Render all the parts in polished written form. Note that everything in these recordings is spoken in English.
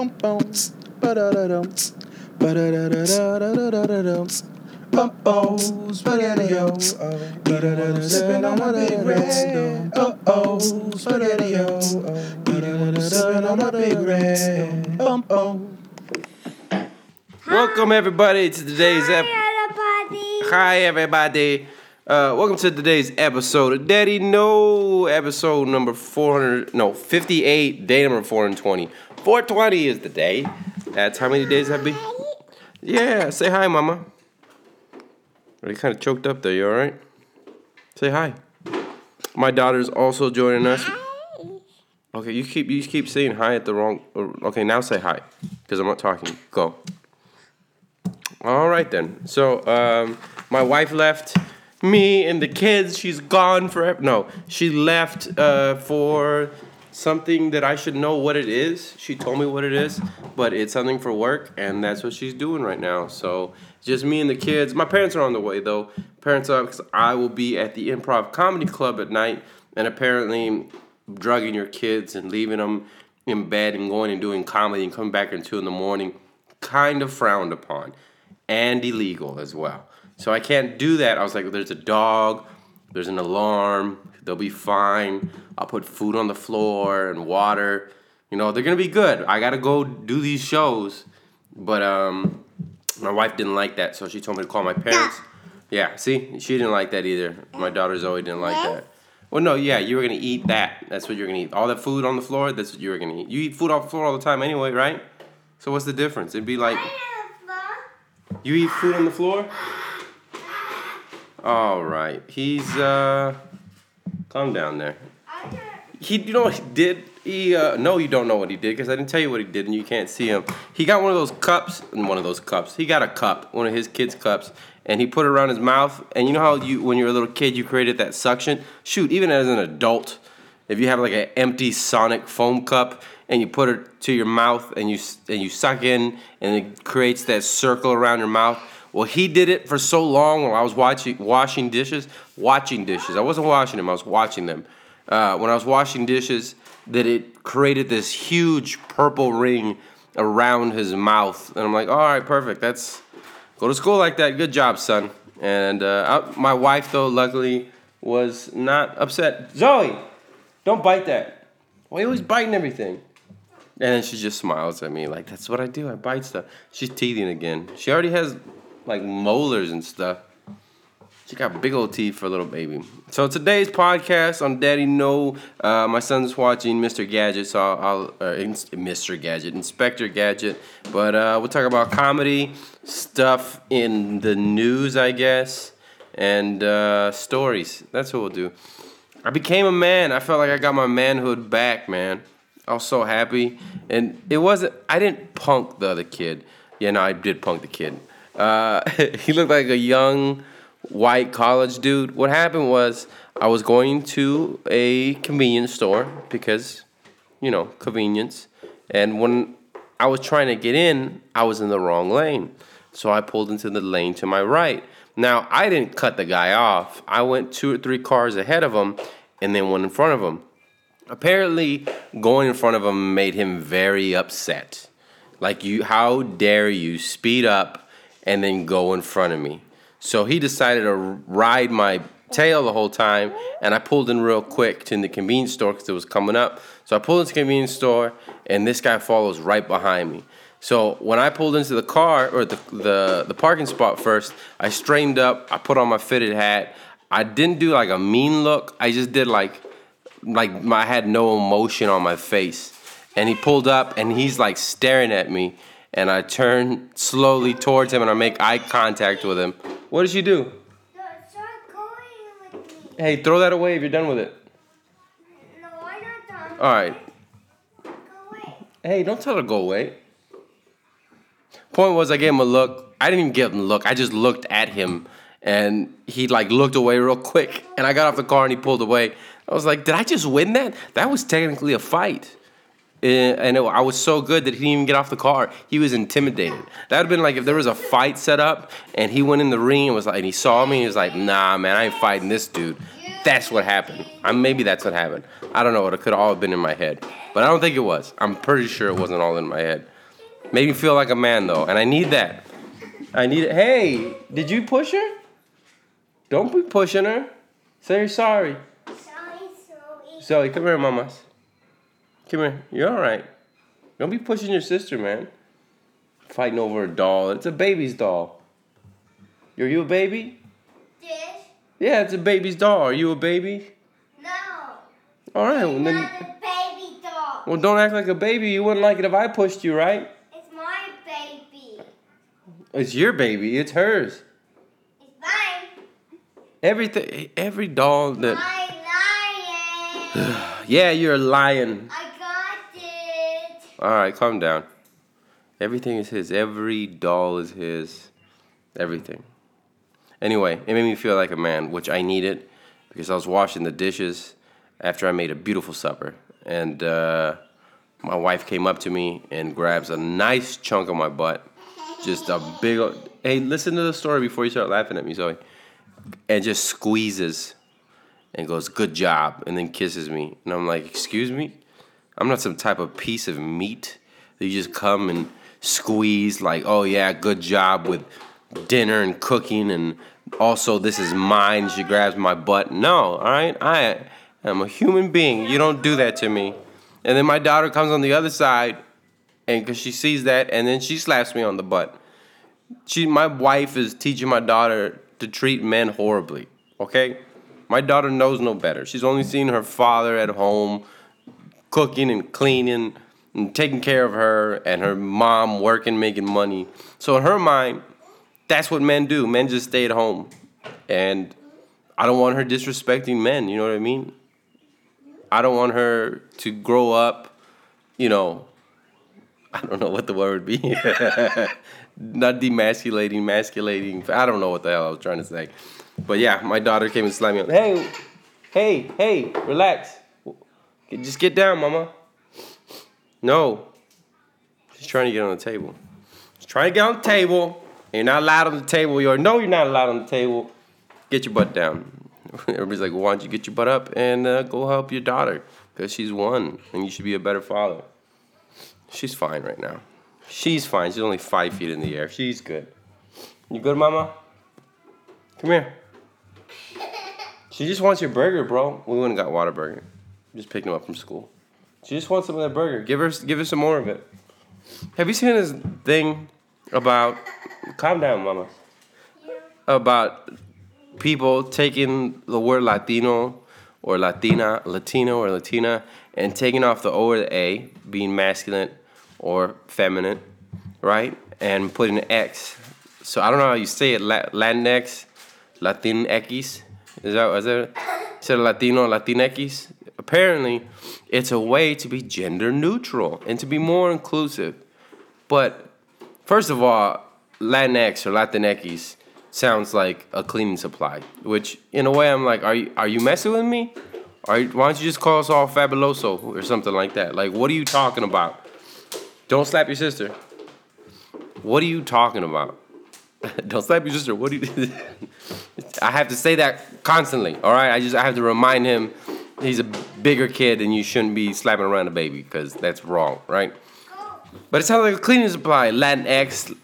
Welcome everybody to today's Hi everybody. Welcome to today's episode of Daddy Know, episode number 58, day number 420. 420 is the day. That's how many days have been? Yeah, say hi, Mama. Are you kind of choked up there? You all right? Say hi. My daughter's also joining us. Okay, you keep saying hi at the wrong. Okay, now say hi, because I'm not talking. Go. All right then. So my wife left. Me and the kids, she's gone forever. No, she left for something that I should know what it is. She told me what it is, but it's something for work, and that's what she's doing right now. So just me and the kids. My parents are on the way, though. Parents are, because I will be at the Improv Comedy Club at night, and apparently drugging your kids and leaving them in bed and going and doing comedy and coming back at 2 in the morning, kind of frowned upon and illegal as well. So I can't do that. I was like, there's a dog, there's an alarm, they'll be fine. I'll put food on the floor and water. You know, they're going to be good. I got to go do these shows. But my wife didn't like that, so she told me to call my parents. Yeah, see? She didn't like that either. My daughter Zoe didn't like that. Well, no, yeah, you were going to eat that. That's what you're going to eat. All that food on the floor, that's what you were going to eat. You eat food off the floor all the time anyway, right? So what's the difference? It'd be like... You eat food on the floor? All right, he's, calm down there. You know what he did? No, you don't know what he did, because I didn't tell you what he did, and you can't see him. He got one of his kids' cups, and he put it around his mouth, and you know how when you were a little kid, you created that suction? Shoot, even as an adult, if you have like an empty Sonic foam cup, and you put it to your mouth, and you suck in, and it creates that circle around your mouth. Well, he did it for so long while I was washing dishes. I wasn't washing them. I was watching them. When I was washing dishes, that it created this huge purple ring around his mouth. And I'm like, all right, perfect. Go to school like that. Good job, son. And my wife, though, luckily, was not upset. Zoe, don't bite that. Why are you always biting everything? And then she just smiles at me like, that's what I do. I bite stuff. She's teething again. She already has... like molars and stuff. She got big old teeth for a little baby. So today's podcast on Daddy Know, my son's watching Mr. Gadget, so Inspector Gadget. But we'll talk about comedy, stuff in the news, I guess, and stories. That's what we'll do. I became a man. I felt like I got my manhood back, man. I was so happy. And I didn't punk the other kid. Yeah, no, I did punk the kid. He looked like a young white college dude. What happened was I was going to a convenience store because, you know, convenience. And when I was trying to get in, I was in the wrong lane. So I pulled into the lane to my right. Now, I didn't cut the guy off. I went 2 or 3 cars ahead of him and then one in front of him. Apparently, going in front of him made him very upset. Like, how dare you speed up and then go in front of me. So he decided to ride my tail the whole time, and I pulled in real quick to the convenience store because it was coming up. So I pulled into the convenience store, and this guy follows right behind me. So when I pulled into the car, or the parking spot first, I straightened up, I put on my fitted hat. I didn't do like a mean look. I just did like I had no emotion on my face. And he pulled up, and he's like staring at me. And I turn slowly towards him, and I make eye contact with him. What did you do? Start going with me. Hey, throw that away if you're done with it. No, I'm not done. All right. Go away. Hey, don't tell her to go away. Point was, I gave him a look. I didn't even give him a look. I just looked at him, and he like looked away real quick. And I got off the car, and he pulled away. I was like, did I just win that? That was technically a fight. And I was so good that he didn't even get off the car. He was intimidated. That would have been like if there was a fight set up and he went in the ring and he saw me and he was like, nah, man, I ain't fighting this dude. that's what happened. Maybe that's what happened. I don't know. It could all have been in my head. But I don't think it was. I'm pretty sure it wasn't all in my head. Made me feel like a man, though. And I need that. I need it. Hey, did you push her? Don't be pushing her. Say you're sorry. Sorry. Zoe, come here, mamas. Come here. You're all right. Don't be pushing your sister, man. Fighting over a doll. It's a baby's doll. Are you a baby? Yes. Yeah, it's a baby's doll. Are you a baby? No. All right. Well, then, not a baby doll. Well, don't act like a baby. You wouldn't like it if I pushed you, right? It's my baby. It's your baby. It's hers. It's mine. Everything. Every doll that. My lion. Yeah, you're a lion. I got it. All right, calm down. Everything is his. Every doll is his. Everything. Anyway, it made me feel like a man, which I needed because I was washing the dishes after I made a beautiful supper. And my wife came up to me and grabs a nice chunk of my butt. Just a big old... Hey, listen to the story before you start laughing at me, Zoe. And just squeezes and goes, good job, and then kisses me. And I'm like, excuse me? I'm not some type of piece of meat that you just come and squeeze like, oh, yeah, good job with... dinner and cooking, and also this is mine. She grabs my butt. No, all right? I am a human being. You don't do that to me. And then my daughter comes on the other side, and because she sees that, and then she slaps me on the butt. My wife is teaching my daughter to treat men horribly, okay? My daughter knows no better. She's only seen her father at home cooking and cleaning and taking care of her, and her mom working, making money. So in her mind... that's what men do. Men just stay at home. And I don't want her disrespecting men, you know what I mean? I don't want her to grow up, you know, I don't know what the word would be. Not demasculating, masculating. I don't know what the hell I was trying to say. But yeah, my daughter came and slammed me up. Hey, relax. Just get down, mama. No. She's trying to get on the table. She's trying to get on the table. You're not allowed on the table. You're not allowed on the table. Get your butt down. Everybody's like, well, why don't you get your butt up and go help your daughter? Because she's one, and you should be a better father. She's fine right now. She's fine. She's only 5 feet in the air. She's good. You good, mama? Come here. She just wants your burger, bro. We went and got Whataburger. Just picked him up from school. She just wants some of that burger. Give her some more of it. Have you seen this thing about... Calm down, mama. About people taking the word Latino or Latina, Latino or Latina, and taking off the O or the A, being masculine or feminine, right? And putting an X. So I don't know how you say it, Latinx, Latinx. Is that instead of Latino, Latinx? Apparently, it's a way to be gender neutral and to be more inclusive. But first of all, Latinx or Latinx sounds like a cleaning supply, which in a way I'm like, are you messing with me? Why don't you just call us all fabuloso or something like that? Like, what are you talking about? Don't slap your sister. What are you talking about? Don't slap your sister. What do you? I have to say that constantly. All right, I have to remind him he's a bigger kid and you shouldn't be slapping around a baby because that's wrong, right? But it sounds like a cleaning supply. Latinx,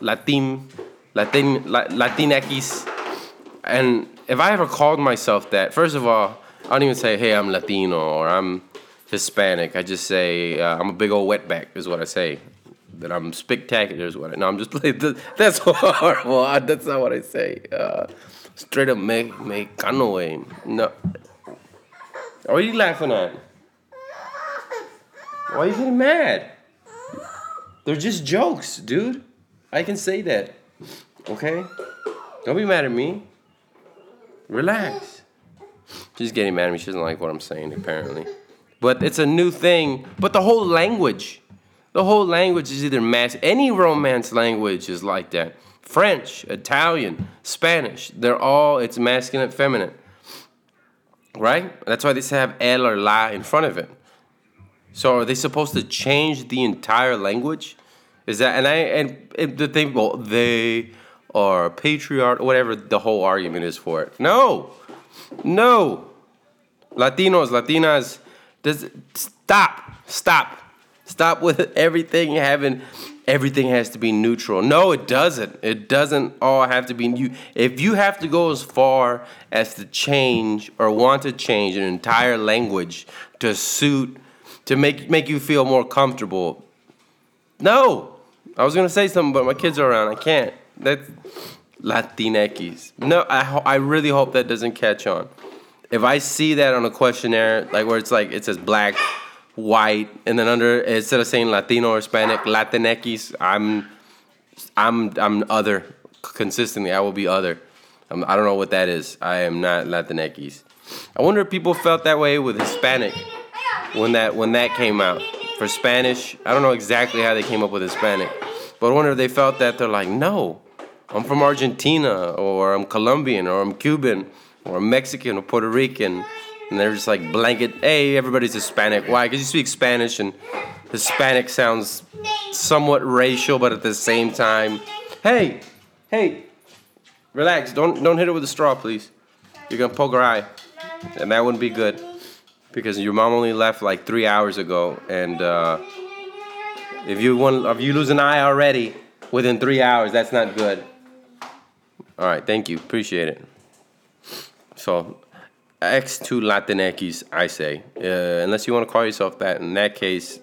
Latinx. And if I ever called myself that, first of all, I don't even say, hey, I'm Latino or I'm Hispanic. I just say, I'm a big old wetback is what I say. That I'm spectacular is what I... No, I'm just like, that's horrible. That's not what I say. Straight up Mexicano. No. What are you laughing at? Why are you getting mad? They're just jokes, dude. I can say that. Okay? Don't be mad at me. Relax. She's getting mad at me. She doesn't like what I'm saying, apparently. But it's a new thing. But the whole language is either mass. Any Romance language is like that. French, Italian, Spanish. It's masculine, feminine. Right? That's why they have el or la in front of it. So are they supposed to change the entire language? Is that and the thing? Well, they are patriarch, whatever the whole argument is for it. No, Latinos, Latinas, stop with everything having. Everything has to be neutral. No, it doesn't. It doesn't all have to be new. If you have to go as far as to change or want to change an entire language to suit, to make you feel more comfortable. No. I was going to say something, but my kids are around. I can't. That's Latinx. No, I really hope that doesn't catch on. If I see that on a questionnaire, like where it's like, it says black, white, and then under, instead of saying Latino or Hispanic, Latinx, I'm other consistently. I will be other. I don't know what that is. I am not Latinx. I wonder if people felt that way with Hispanic when that came out for Spanish. I don't know exactly how they came up with Hispanic, but I wonder if they felt that they're like, no, I'm from Argentina, or I'm Colombian, or I'm Cuban, or I'm Mexican, or Puerto Rican. And they're just like blanket, hey, everybody's Hispanic. Why? Because you speak Spanish, and Hispanic sounds somewhat racial, but at the same time, hey, relax. Don't hit her with a straw, please. You're going to poke her eye, and that wouldn't be good, because your mom only left like 3 hours ago, and if you lose an eye already within 3 hours, that's not good. All right, thank you. Appreciate it. So... X to Latinx, I say. Unless you want to call yourself that. In that case,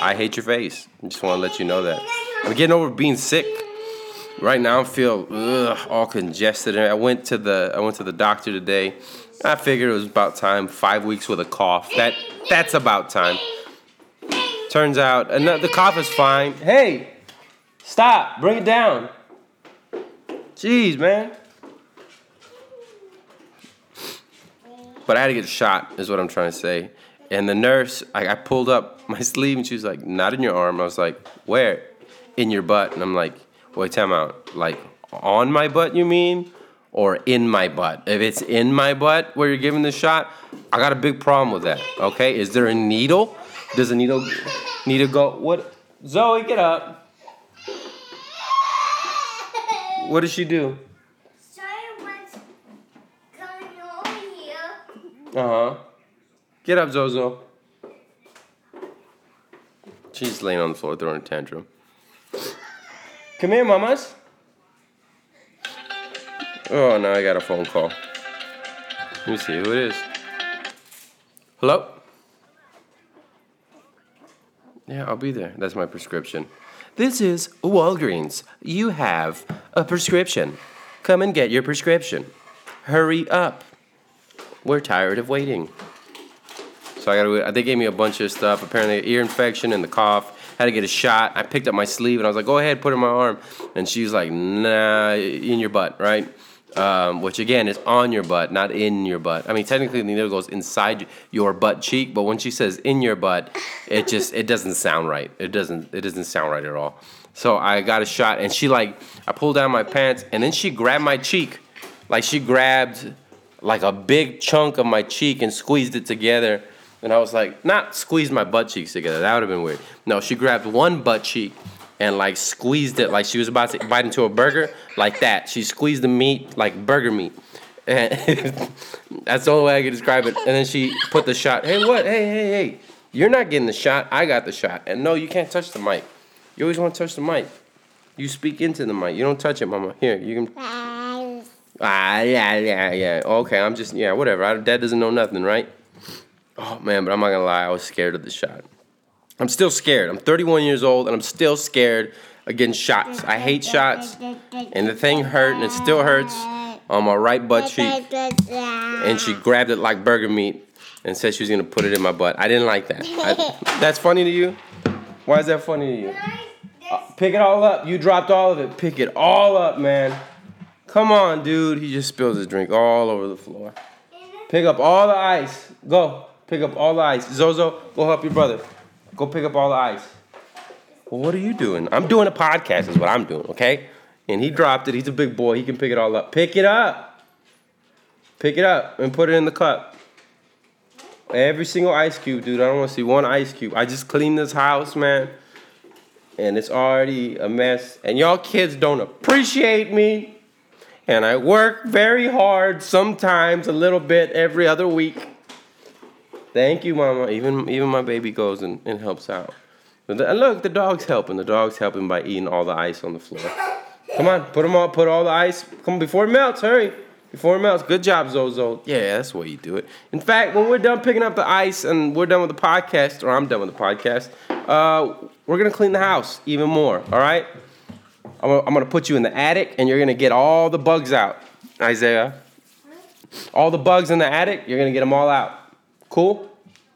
I hate your face. I just want to let you know that. I'm getting over being sick. Right now, I feel all congested. I went to the doctor today. I figured it was about time. 5 weeks with a cough. That's about time. Turns out, the cough is fine. Hey, stop. Bring it down. Jeez, man. But I had to get a shot, is what I'm trying to say. And the nurse, I pulled up my sleeve, and she was like, not in your arm. I was like, where? In your butt. And I'm like, wait, time out. Like, on my butt, you mean? Or in my butt? If it's in my butt where you're giving the shot, I got a big problem with that, okay? Is there a needle? Does a needle need to go? What? Zoe, get up. What does she do? Uh-huh. Get up, Zozo. She's laying on the floor throwing a tantrum. Come here, mamas. Oh, now I got a phone call. Let me see who it is. Hello? Yeah, I'll be there. That's my prescription. This is Walgreens. You have a prescription. Come and get your prescription. Hurry up. We're tired of waiting. So they gave me a bunch of stuff. Apparently, an ear infection and the cough. Had to get a shot. I picked up my sleeve and I was like, go ahead, put it in my arm. And she was like, nah, in your butt, right? Which again is on your butt, not in your butt. I mean, technically the needle goes inside your butt cheek, but when she says in your butt, it doesn't sound right. It doesn't sound right at all. So I got a shot, and I pulled down my pants, and then she grabbed my cheek. Like she grabbed like a big chunk of my cheek and squeezed it together. And I was like, not squeeze my butt cheeks together. That would have been weird. No, she grabbed one butt cheek and like squeezed it like she was about to bite into a burger, like that. She squeezed the meat like burger meat. And that's the only way I could describe it. And then she put the shot. Hey, what? Hey. You're not getting the shot. I got the shot. And no, you can't touch the mic. You always want to touch the mic. You speak into the mic. You don't touch it, mama. Here, you can... Yeah. Okay, I'm just, yeah, whatever. Dad doesn't know nothing, right? Oh, man, but I'm not going to lie. I was scared of the shot. I'm still scared. I'm 31 years old, and I'm still scared of getting shots. I hate shots, and the thing hurt, and it still hurts on my right butt cheek. And she grabbed it like burger meat and said she was going to put it in my butt. I didn't like that. That's funny to you? Why is that funny to you? Pick it all up. You dropped all of it. Pick it all up, man. Come on, dude. He just spills his drink all over the floor. Pick up all the ice. Go. Pick up all the ice. Zozo, go help your brother. Go pick up all the ice. Well, what are you doing? I'm doing a podcast is what I'm doing, okay? And he dropped it. He's a big boy. He can pick it all up. Pick it up. Pick it up and put it in the cup. Every single ice cube, dude. I don't want to see one ice cube. I just cleaned this house, man. And it's already a mess. And y'all kids don't appreciate me. And I work very hard, sometimes a little bit every other week. Thank you, Mama. Even my baby goes and helps out. But look, the dog's helping. The dog's helping by eating all the ice on the floor. Come on, put all the ice. Come on, before it melts, hurry. Before it melts. Good job, Zozo. Yeah, that's the way you do it. In fact, when we're done picking up the ice and we're done with the podcast, or I'm done with the podcast, we're going to clean the house even more, all right? I'm going to put you in the attic, and you're going to get all the bugs out, Isaiah. All the bugs in the attic, you're going to get them all out. Cool?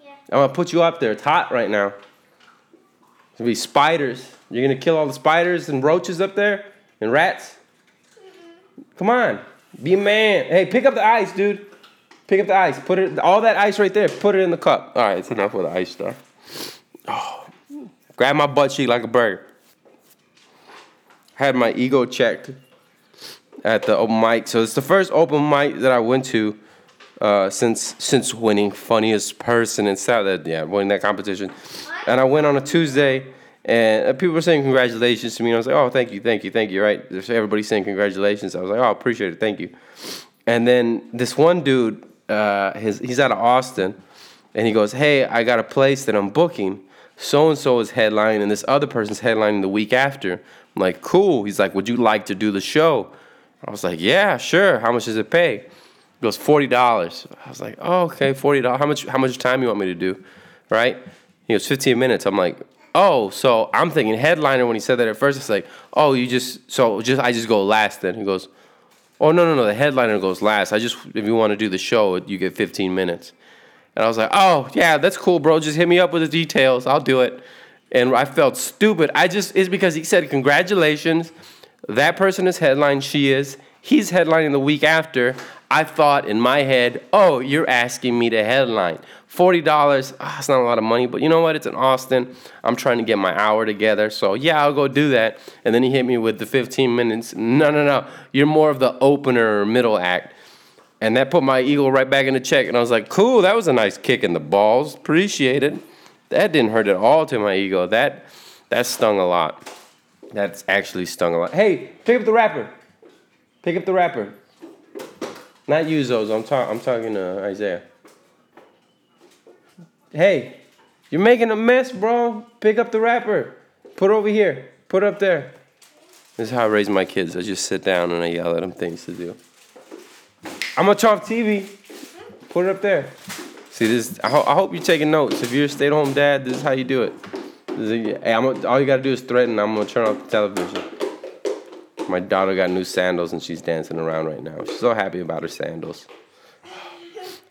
Yeah. I'm going to put you up there. It's hot right now. There'll be spiders. You're going to kill all the spiders and roaches up there? And rats? Mm-hmm. Come on. Be a man. Hey, pick up the ice, dude. Pick up the ice. Put it, all that ice right there, put it in the cup. All right, it's enough with the ice stuff. Oh, grab my butt cheek like a bird. Had my ego checked at the open mic. So it's the first open mic that I went to since winning Funniest Person in South Texas. Yeah, winning that competition. What? And I went on a Tuesday. And people were saying congratulations to me, and I was like, oh, thank you, right? Everybody's saying congratulations. I was like, oh, I appreciate it, thank you. And then this one dude, he's out of Austin, and he goes, hey, I got a place that I'm booking. So-and-so is headlining, and this other person's headlining the week after. I'm like, cool. He's like, would you like to do the show? I was like, yeah, sure. How much does it pay? He goes, $40. I was like, oh, okay, $40. How much time you want me to do, right? He goes, 15 minutes. I'm like... Oh, so I'm thinking headliner when he said that at first. It's like, oh, I just go last then. He goes, oh, no, the headliner goes last. If you want to do the show, you get 15 minutes. And I was like, oh, yeah, that's cool, bro. Just hit me up with the details. I'll do it. And I felt stupid. It's because he said, congratulations. That person is headlined. She is. He's headlining the week after. I thought in my head, oh, you're asking me to headline. $40, it's not a lot of money, but you know what? It's in Austin. I'm trying to get my hour together, so yeah, I'll go do that. And then he hit me with the 15 minutes. No. You're more of the opener or middle act. And that put my ego right back into check, and I was like, cool, that was a nice kick in the balls. Appreciate it. That didn't hurt at all to my ego. That stung a lot. That's actually stung a lot. Hey, pick up the wrapper. Pick up the wrapper. Not you, Zozo. I'm talking to Isaiah. Hey, you're making a mess, bro. Pick up the wrapper. Put it over here. Put it up there. This is how I raise my kids. I just sit down and I yell at them things to do. I'm going to turn off TV. Put it up there. See, this. I hope you're taking notes. If you're a stay-at-home dad, this is how you do it. All you got to do is threaten. I'm going to turn off the television. My daughter got new sandals, and she's dancing around right now. She's so happy about her sandals.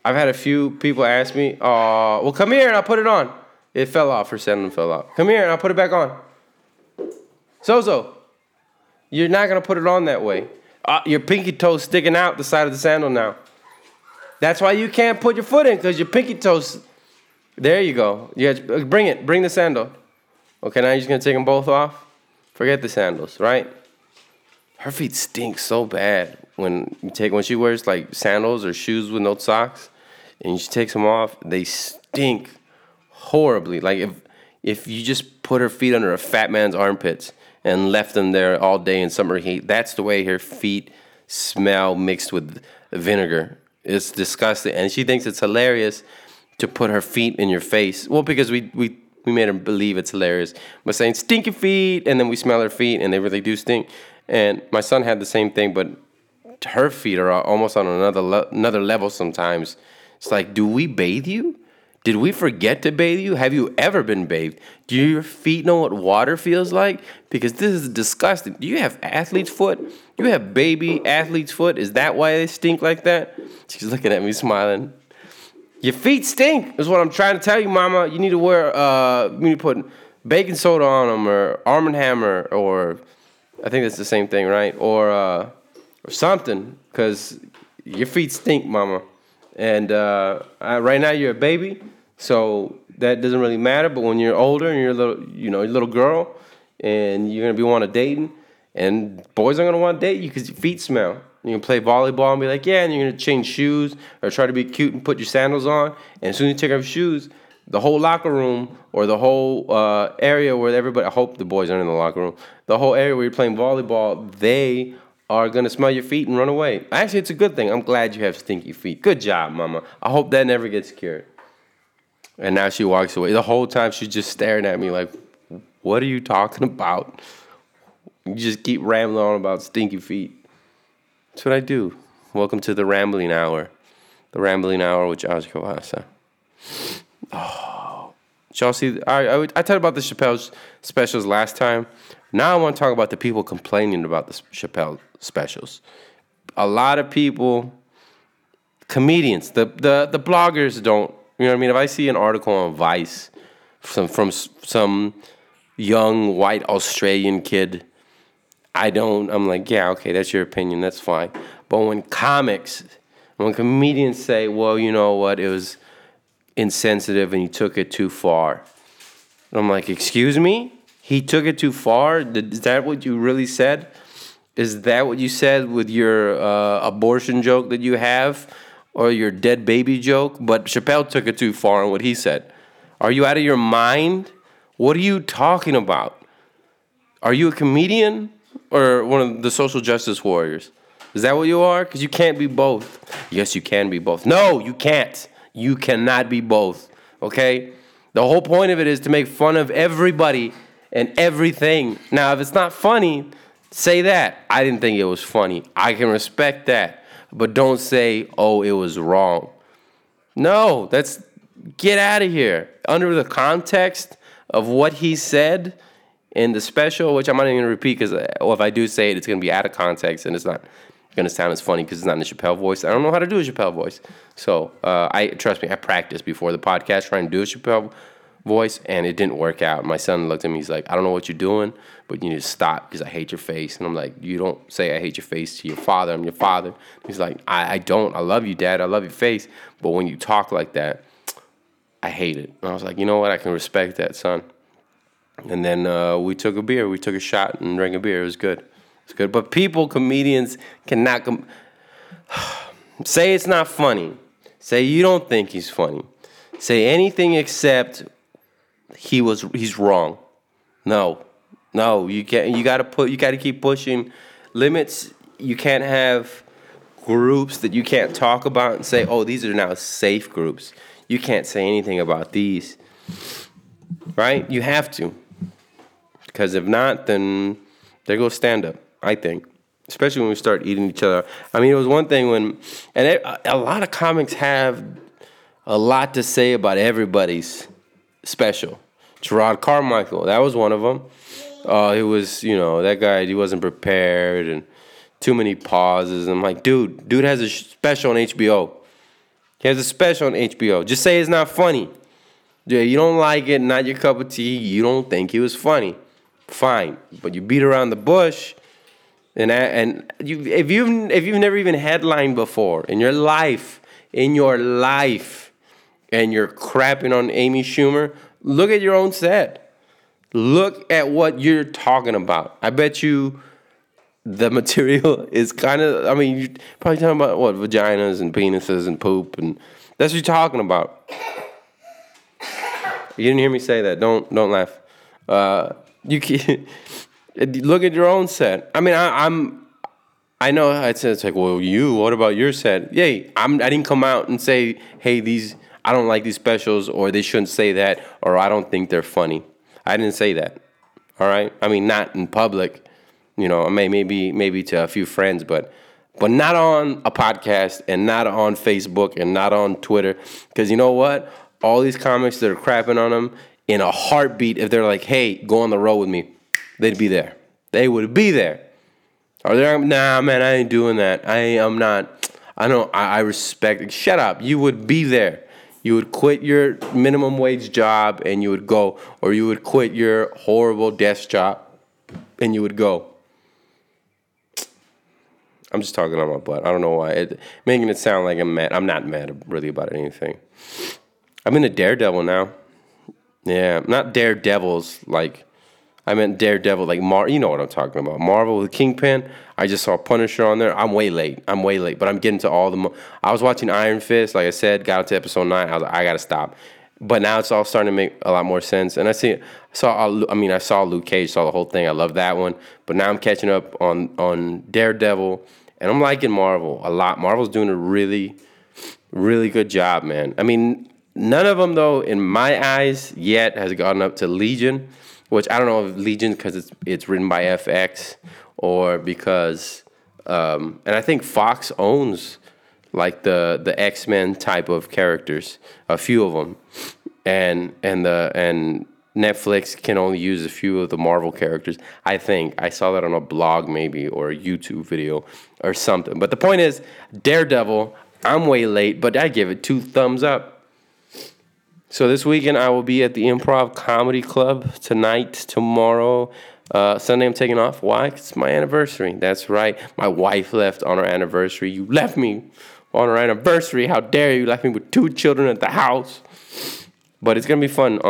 I've had a few people ask me, "Oh, well, come here and I'll put it on." It fell off. Her sandal fell off. Come here and I'll put it back on. Zozo, you're not going to put it on that way. Your pinky toe's sticking out the side of the sandal now. That's why you can't put your foot in, because your pinky toe's... There you go. You got to... Bring it. Bring the sandal. Okay, now you're just going to take them both off? Forget the sandals, right? Her feet stink so bad when she wears like sandals or shoes with no socks, and she takes them off. They stink horribly. Like if you just put her feet under a fat man's armpits and left them there all day in summer heat, that's the way her feet smell mixed with vinegar. It's disgusting, and she thinks it's hilarious to put her feet in your face. Well, because we made her believe it's hilarious by saying stinky feet, and then we smell her feet, and they really do stink. And my son had the same thing, but her feet are almost on another level sometimes. It's like, do we bathe you? Did we forget to bathe you? Have you ever been bathed? Do your feet know what water feels like? Because this is disgusting. Do you have athlete's foot? You have baby athlete's foot? Is that why they stink like that? She's looking at me smiling. Your feet stink is what I'm trying to tell you, Mama. You need to wear, you need to put baking soda on them, or Arm & Hammer, or... I think that's the same thing, right? Or something, because your feet stink, Mama. And right now you're a baby, so that doesn't really matter. But when you're older and you're a little, you're a little girl, and you're gonna be wanting dating, and boys aren't gonna want to date you because your feet smell. You can play volleyball and be like, yeah, and you're gonna change shoes or try to be cute and put your sandals on. And as soon as you take off your shoes, the whole locker room, or the whole area where everybody... I hope the boys aren't in the locker room. The whole area where you're playing volleyball, they are going to smell your feet and run away. Actually, it's a good thing. I'm glad you have stinky feet. Good job, Mama. I hope that never gets cured. And now she walks away. The whole time she's just staring at me like, what are you talking about? You just keep rambling on about stinky feet. That's what I do. Welcome to the Rambling Hour. The Rambling Hour with Josh Kawasa. Oh. Did y'all see? I talked about the Chappelle specials last time. Now I want to talk about the people complaining about the Chappelle specials. A lot of people, comedians, the bloggers don't, you know what I mean? If I see an article on Vice from some young white Australian kid, I'm like, yeah, okay, that's your opinion, that's fine. But when comedians say, well, you know what, it was insensitive and he took it too far. I'm like, excuse me? He took it too far? Is that what you really said? Is that what you said with your abortion joke that you have or your dead baby joke? But Chappelle took it too far on what he said. Are you out of your mind? What are you talking about? Are you a comedian or one of the social justice warriors? Is that what you are? Because you can't be both. Yes, you can be both. No, you can't. You cannot be both, okay? The whole point of it is to make fun of everybody and everything. Now, if it's not funny, say that. I didn't think it was funny. I can respect that. But don't say, oh, it was wrong. No, get out of here. Under the context of what he said in the special, which I'm not even going to repeat because if I do say it, it's going to be out of context and it's not going to sound as funny because it's not in the Chappelle voice. I don't know how to do a Chappelle voice. So trust me, I practiced before the podcast trying to do a Chappelle voice, and it didn't work out. My son looked at me, he's like, I don't know what you're doing, but you need to stop because I hate your face. And I'm like, you don't say I hate your face to your father. I'm your father. He's like, I don't. I love you, Dad. I love your face. But when you talk like that, I hate it. And I was like, you know what? I can respect that, son. And then we took a beer. We took a shot and drank a beer. It was good. It's good. But people, comedians, cannot say it's not funny. Say you don't think he's funny. Say anything except he's wrong. No, you can't. You got to keep pushing limits. You can't have groups that you can't talk about and say, oh, these are now safe groups. You can't say anything about these, right? You have to, because if not, then there goes stand up. I think, especially when we start eating each other. I mean, it was one thing a lot of comics have a lot to say about everybody's special. Jerrod Carmichael, that was one of them. It was, that guy, he wasn't prepared and too many pauses. I'm like, dude has a special on HBO. He has a special on HBO. Just say it's not funny. Yeah, you don't like it, not your cup of tea. You don't think it was funny. Fine, but you beat around the bush. And if you've never even headlined before in your life, and you're crapping on Amy Schumer, look at your own set. Look at what you're talking about. I bet you the material is you're probably talking about, what, vaginas and penises and poop, and that's what you're talking about. You didn't hear me say that. Don't laugh. You can, look at your own set. I mean, I know it's like, well, what about your set? Yeah, I didn't come out and say, hey, I don't like these specials, or they shouldn't say that, or I don't think they're funny. I didn't say that. All right? I mean, not in public. Maybe to a few friends, but not on a podcast and not on Facebook and not on Twitter. Because you know what? All these comics that are crapping on them, in a heartbeat, if they're like, hey, go on the road with me, they'd be there. They would be there. Are there? Nah, man, I ain't doing that. I'm not. I know. I respect it. Shut up. You would be there. You would quit your minimum wage job and you would go. Or you would quit your horrible desk job and you would go. I'm just talking on my butt. I don't know why. Making it sound like I'm mad. I'm not mad really about anything. I'm into Daredevil now. Yeah, not Daredevils. Like, I meant Daredevil. Like, you know what I'm talking about. Marvel with Kingpin. I just saw Punisher on there. I'm way late. But I'm getting to all the... I was watching Iron Fist. Like I said, got up to episode 9. I was like, I got to stop. But now it's all starting to make a lot more sense. And I saw Luke Cage, saw the whole thing. I love that one. But now I'm catching up on Daredevil. And I'm liking Marvel a lot. Marvel's doing a really, really good job, man. I mean, None of them, though, in my eyes, yet has gotten up to Legion, which I don't know if Legion because it's written by FX or because, and I think Fox owns like the X-Men type of characters, a few of them, and Netflix can only use a few of the Marvel characters. I think I saw that on a blog maybe or a YouTube video or something. But the point is, Daredevil. I'm way late, but I give it 2 thumbs up. So this weekend, I will be at the Improv Comedy Club tonight, tomorrow. Sunday, I'm taking off. Why? It's my anniversary. That's right. My wife left on her anniversary. You left me on her anniversary. How dare you? You left me with 2 children at the house. But it's going to be fun.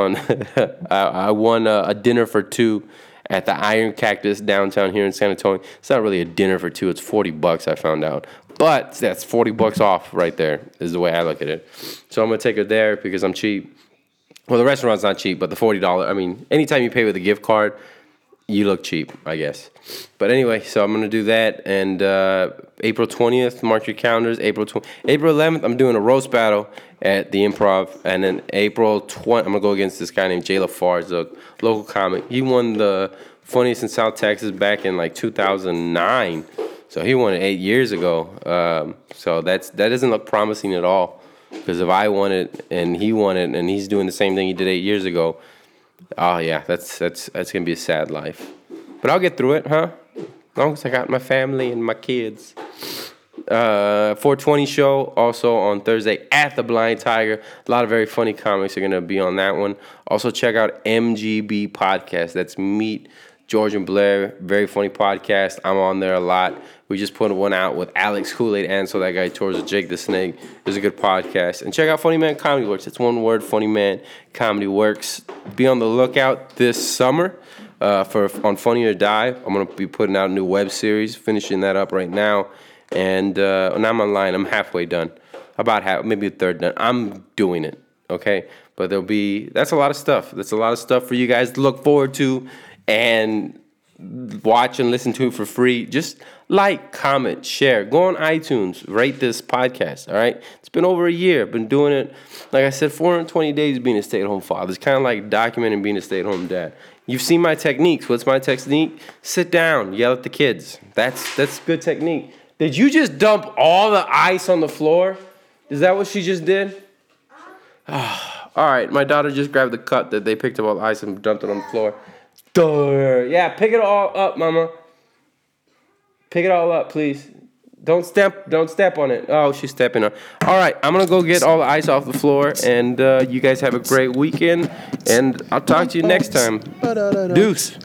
I won a dinner for 2 at the Iron Cactus downtown here in San Antonio. It's not really a dinner for 2. It's $40, I found out. But that's $40 off right there is the way I look at it. So I'm going to take her there because I'm cheap. Well, the restaurant's not cheap, but the $40, I mean, anytime you pay with a gift card, you look cheap, I guess. But anyway, so I'm going to do that. And April 20th, mark your calendars. April 11th, I'm doing a roast battle at the Improv. And then April 20th, I'm going to go against this guy named Jay Lafarge, a local comic. He won the Funniest in South Texas back in like 2009. So he won it 8 years ago. So that doesn't look promising at all. Because if I won it and he won it and he's doing the same thing he did 8 years ago, oh yeah, that's gonna be a sad life. But I'll get through it, huh? As long as I got my family and my kids. 420 show also on Thursday at the Blind Tiger. A lot of very funny comics are gonna be on that one. Also check out MGB Podcast. That's Meet George and Blair, very funny podcast. I'm on there a lot. We just put one out with Alex Kool-Aid and so that guy tours with Jake the Snake. It's a good podcast. And check out Funny Man Comedy Works. It's one word, Funny Man Comedy Works. Be on the lookout this summer on Funny or Die. I'm going to be putting out a new web series, finishing that up right now. And now I'm online. I'm halfway done. About half, maybe a third done. I'm doing it, okay? But that's a lot of stuff. That's a lot of stuff for you guys to look forward to. And watch and listen to it for free. Just like, comment, share. Go on iTunes. Rate this podcast, all right? It's been over a year. I've been doing it, like I said, 420 days being a stay-at-home father. It's kind of like documenting being a stay-at-home dad. You've seen my techniques. What's my technique? Sit down. Yell at the kids. That's good technique. Did you just dump all the ice on the floor? Is that what she just did? All right. My daughter just grabbed the cup that they picked up all the ice and dumped it on the floor. Yeah, pick it all up, mama. Pick it all up, please. Don't step on it. Oh, she's stepping on. All right, I'm going to go get all the ice off the floor, and you guys have a great weekend, and I'll talk to you next time. Deuce.